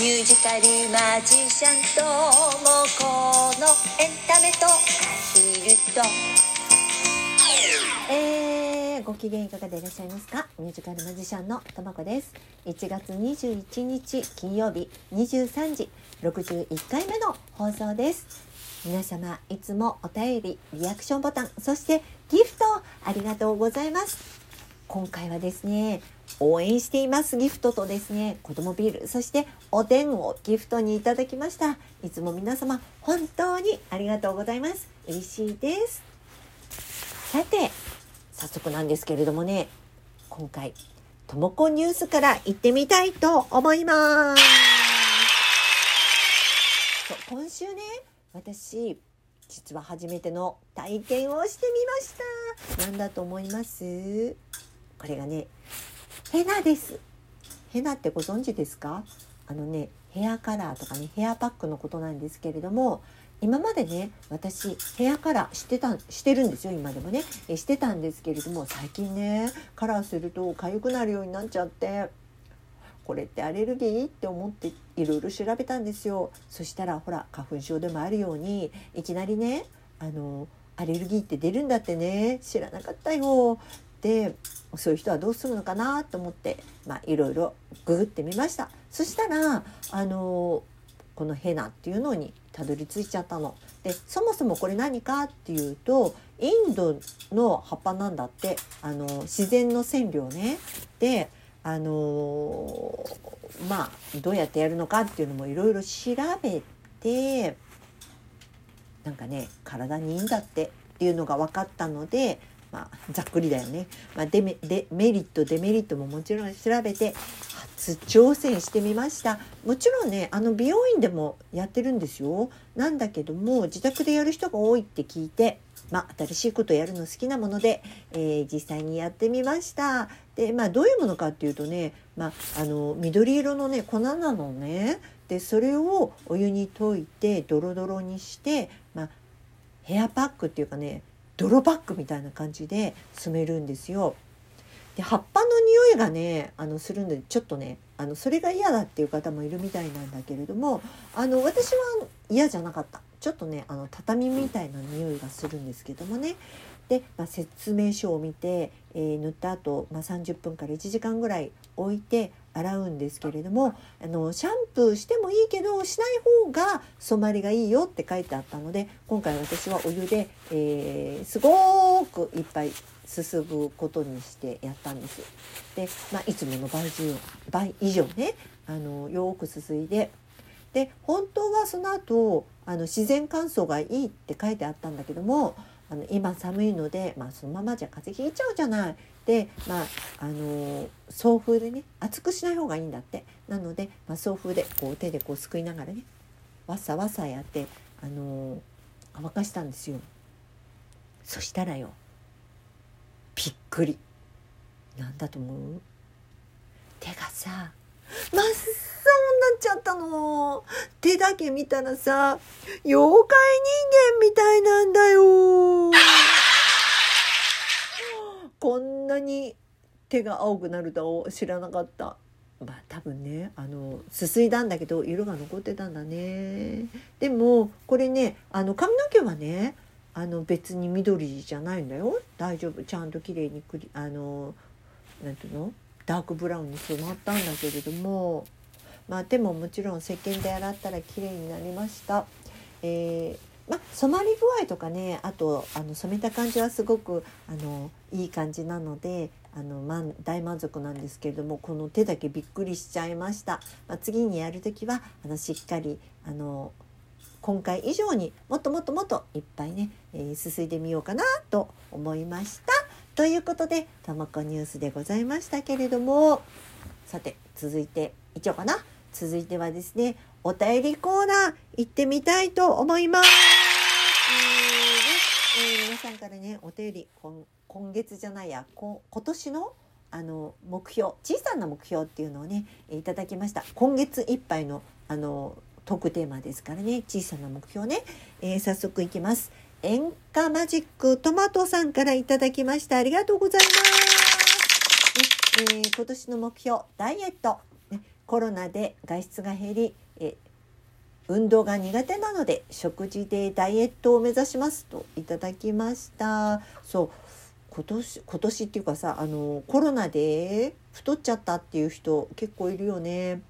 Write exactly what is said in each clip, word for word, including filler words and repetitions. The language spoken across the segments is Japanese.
ミュージカルマジシャンともこのエンタメとアヒルと、えー、ご機嫌いかがでいらっしゃいますか。ミュージカルマジシャンのTomokoです。いちがつにじゅういちにち金曜日にじゅうさんじろくじゅういっかいめの放送です。皆様いつもお便り、リアクションボタン、そしてギフトありがとうございます。今回はですね、応援していますギフトとですね、子供ビール、そしておでんをギフトにいただきました。いつも皆様本当にありがとうございます。嬉しいです。さて早速なんですけれどもね、今回ともこニュースから行ってみたいと思います。今週ね、私実は初めての体験をしてみました。なんだと思います？これがね、ヘナです。ヘナってご存知ですか？あのね、ヘアカラーとかね、ヘアパックのことなんですけれども、今までね、私ヘアカラーしてたしてるんですよ。今でもねえしてたんですけれども、最近ねカラーすると痒くなるようになっちゃって、これってアレルギーって思っていろいろ調べたんですよ。そしたらほら、花粉症でもあるようにいきなりね、あのアレルギーって出るんだってね、知らなかったよ。でそういう人はどうするのかなと思って、まあ、いろいろググってみました。そしたらあのこのヘナっていうのにたどり着いちゃったので、そもそもこれ何かっていうと、インドの葉っぱなんだって。あの自然の染料ね。であのまあどうやってやるのかっていうのもいろいろ調べて、なんかね体にいいんだってっていうのが分かったので、まあ、ざっくりだよね、まあ、デメ、デメリットデメリットももちろん調べて初挑戦してみました。もちろんね、あの美容院でもやってるんですよ。なんだけども自宅でやる人が多いって聞いて、まあ、新しいことをやるの好きなもので、えー、実際にやってみました。で、まあ、どういうものかっていうとね、まあ、あの緑色の、ね、粉なのね。でそれをお湯に溶いてドロドロにして、まあ、ヘアパックっていうかね、泥バッグみたいな感じで染めるんですよ。で葉っぱの匂いがねあのするので、ちょっとねあのそれが嫌だっていう方もいるみたいなんだけれども、あの私は嫌じゃなかった。ちょっとねあの畳みたいな匂いがするんですけどもね。で、まあ、説明書を見て、えー、塗った後、まあ、さんじゅっぷんからいちじかんぐらい置いて洗うんですけれども、あのシャンプーしてもいいけどしない方が染まりがいいよって書いてあったので、今回私はお湯で、えー、すごくいっぱいすすぐことにしてやったんです。で、まあ、いつもの 倍, 倍以上ねあのよくすすいで、で本当はその後あの自然乾燥がいいって書いてあったんだけども、あの今寒いので、まあ、そのままじゃ風邪ひいちゃうじゃない。で、まああのー、送風でね熱くしない方がいいんだって。なので、まあ、送風でこう手でこうすくいながらねわさわさやって、あのー、乾かしたんですよ。そしたらよ、びっくり。なんだと思う？手がさ真っ青になっちゃったの。手だけ見たらさ、妖怪人間みたいなんだよ。こんなに手が青くなるとは知らなかった。まあ多分ねあのすすいだんだけど色が残ってたんだね。でもこれね、あの髪の毛はねあの別に緑じゃないんだよ。大丈夫、ちゃんと綺麗にクリあのなんていうのダークブラウンに染まったんだけれども、まあでももちろん石鹸で洗ったら綺麗になりました。えーまあ、染まり具合とかね、あとあの染めた感じはすごくあのいい感じなのであの、ま、大満足なんですけれども、この手だけびっくりしちゃいました。まあ、次にやるときはあのしっかりあの今回以上にもっともっともっといっぱいね、えー、すすいでみようかなと思いました。ということでともこニュースでございましたけれども、さて続いていっちゃおうかな。続いてはですね、お便りコーナー行ってみたいと思います。えーえー、皆さんからねお便り 今, 今月じゃないや今年のあの目標、小さな目標っていうのをねいただきました。今月いっぱいのあのトークテーマですからね、小さな目標ね、えー、早速いきます。演歌マジックトマトさんからいただきました。ありがとうございます。えー、今年の目標ダイエット、ね、コロナで外出が減り、え運動が苦手なので食事でダイエットを目指しますといただきました。そう今年今年っていうかさあのコロナで太っちゃったっていう人結構いるよね。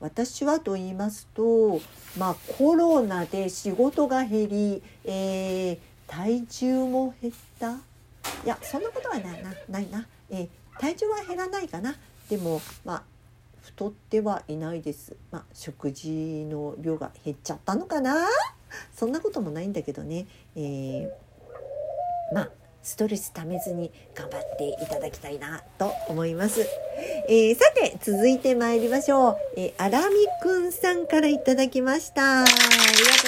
私はと言いますと、まあ、コロナで仕事が減り、えー、体重も減った。いやそんなことはないな、ないな、えー、体重は減らないかな。でも、まあ、太ってはいないです、まあ、食事の量が減っちゃったのかな。そんなこともないんだけどね、えー、まあストレスためずに頑張っていただきたいなと思います。えー、さて続いて参りましょう。えー、あらみくんさんからいただきました。ありがとうございます。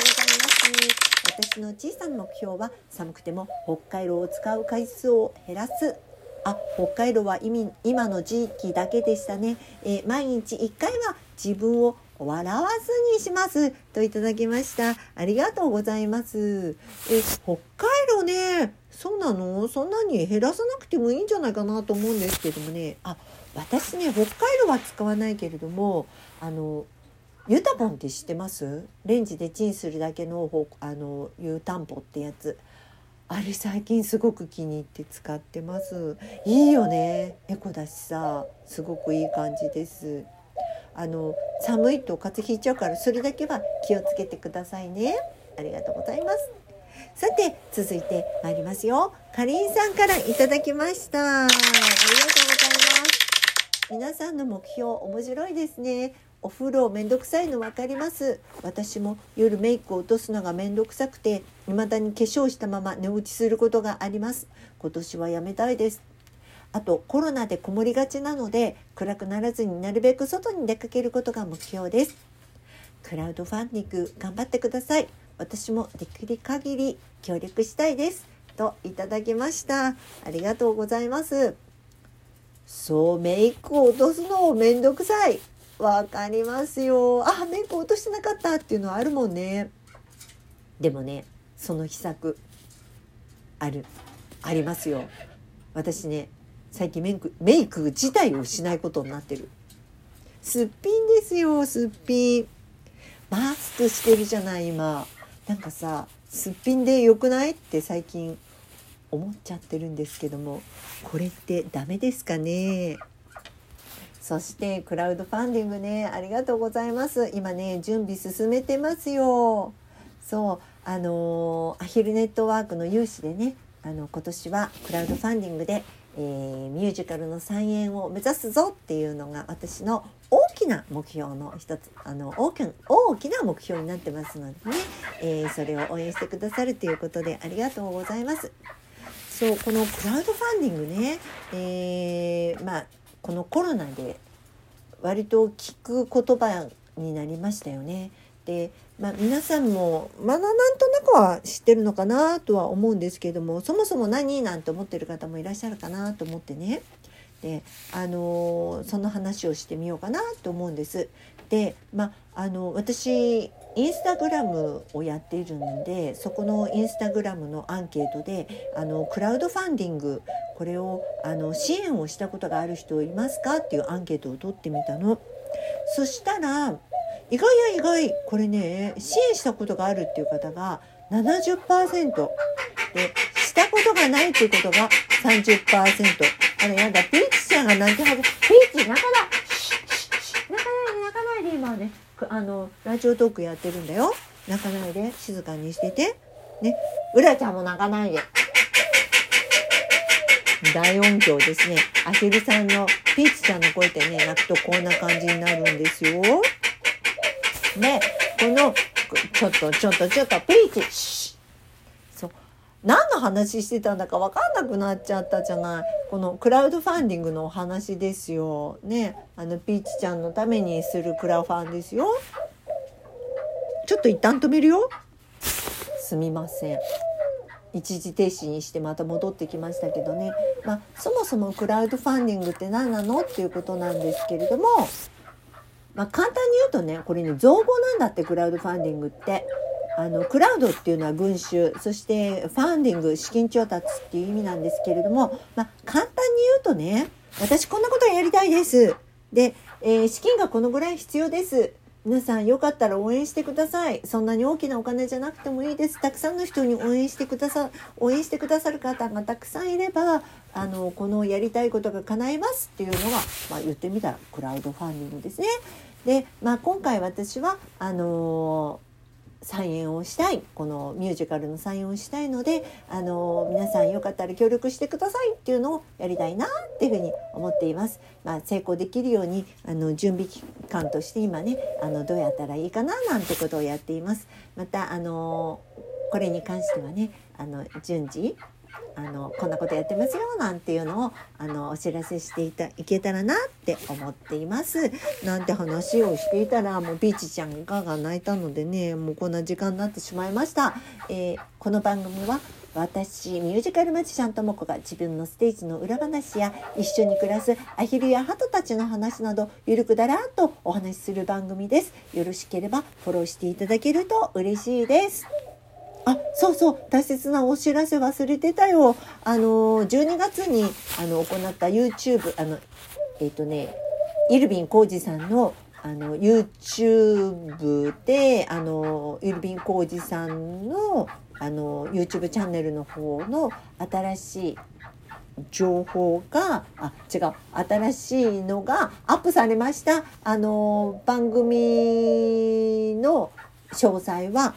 私の小さな目標は寒くても北海道を使う回数を減らす。あ、北海道は今の時期だけでしたね。えー、毎日いっかいは自分を笑わずにしますといただきました。ありがとうございます。え、北海道ね、そうなの？そんなに減らさなくてもいいんじゃないかなと思うんですけどもね。あ、私ね、北海道は使わないけれども、あの湯たぼんって知ってます？レンジでチンするだけのあの湯たんぽってやつ。あれ最近すごく気に入って使ってます。いいよね。エコだしさ、すごくいい感じです。あの寒いと風邪ひいちゃうからそれだけは気をつけてくださいね。ありがとうございます。さて続いてまいりますよ。かりんさんからいただきました。ありがとうございます。皆さんの目標面白いですね。お風呂めんどくさいの分かります。私も夜メイクを落とすのがめんどくさくて未だに化粧したまま寝落ちすることがあります。今年はやめたいです。あとコロナでこもりがちなので暗くならずになるべく外に出かけることが目標です。クラウドファンディング頑張ってください。私もできる限り協力したいですといただきました。ありがとうございます。そうメイクを落とすのめんどくさいわかりますよ。あメイク落としてなかったっていうのはあるもんね。でもねその秘策あるありますよ。私ね最近メイク、メイク自体をしないことになってる。すっぴんですよすっぴん。マスクしてるじゃない今。なんかさすっぴんで良くないって最近思っちゃってるんですけどもこれってダメですかね。そしてクラウドファンディングねありがとうございます。今ね準備進めてますよ。そうあのー、アヒルネットワークの有志でねあの今年はクラウドファンディングでえー、ミュージカルの再演を目指すぞっていうのが私の大きな目標の一つあの 大きな、大きな目標になってますのでね、えー、それを応援してくださるということでありがとうございます。そうこのクラウドファンディングね、えーまあ、このコロナで割と聞く言葉になりましたよね。で、まあ、皆さんもまだなんとなくは知ってるのかなとは思うんですけれどもそもそも何なんて思ってる方もいらっしゃるかなと思ってねで、あのー、その話をしてみようかなと思うんです。で、まあ、あの私インスタグラムをやっているのでそこのインスタグラムのアンケートであのクラウドファンディングこれをあの支援をしたことがある人いますかっていうアンケートを取ってみたの。そしたら意外や意外これね支援したことがあるっていう方が ななじゅっパーセント でしたことがないっていうことが さんじゅっパーセント。 あれやだピーチちゃんが泣き始めピーチ泣かない泣かないで泣かないで今はねあのラジオトークやってるんだよ。泣かないで静かにしててね。うらちゃんも泣かないで大音響ですね。アヒルさんのピーチちゃんの声ってね泣くとこんな感じになるんですよ。でこのちょっとちょっとちょっとピーチそう何の話してたんだか分かんなくなっちゃったじゃない。このクラウドファンディングのお話ですよね。あのピーチちゃんのためにするクラファンですよ。ちょっと一旦止めるよ。すみません一時停止にしてまた戻ってきましたけどね、まあ、そもそもクラウドファンディングって何なのっていうことなんですけれどもまあ、簡単に言うとねこれね造語なんだってクラウドファンディングってあのクラウドっていうのは群衆そしてファンディング資金調達っていう意味なんですけれども、まあ、簡単に言うとね私こんなことやりたいですで、えー、資金がこのぐらい必要です。皆さんよかったら応援してください。そんなに大きなお金じゃなくてもいいです。たくさんの人に応援してくださ応援してくださる方がたくさんいれば、あのこのやりたいことが叶いますっていうのが、まあ、言ってみたらクラウドファンディングですね。で、まあ、今回私はあのー再演をしたい、このミュージカルの再演をしたいので、あの皆さんよかったら協力してくださいっていうのをやりたいなっていうふうに思っています。まあ、成功できるようにあの準備期間として今ね、あのどうやったらいいかななんてことをやっています。またあのこれに関してはね、あの順次あのこんなことやってますよなんていうのをあのお知らせしていたいけたらなって思っています。なんて話をしていたら、もうビーチちゃんがが泣いたのでね、もうこんな時間になってしまいました。えー、この番組は私ミュージカルマジシャンともこが自分のステージの裏話や一緒に暮らすアヒルやハトたちの話などゆるくだらっとお話しする番組です。よろしければフォローしていただけると嬉しいです。あ、そうそう、大切なお知らせ忘れてたよ。あのじゅうにがつにあの行った YouTube、 あのえっとねイルヴィン浩二さんのあの YouTube で、あのイルヴィン浩二さんのあの YouTube チャンネルの方の新しい情報が、あ、違う、新しいのがアップされました。あの番組の詳細は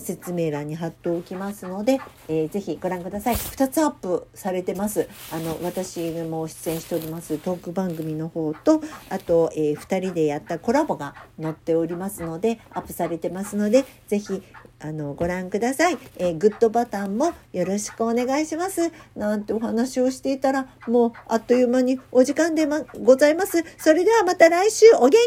説明欄に貼っておきますので、えー、ぜひご覧ください。ふたつアップされてます。あの私も出演しておりますトーク番組の方と、あと、えー、ふたりでやったコラボが載っておりますので、アップされてますので、ぜひあのご覧ください。えー、グッドボタンもよろしくお願いします。なんてお話をしていたら、もうあっという間にお時間で、ま、ございます。それではまた来週お元気よ。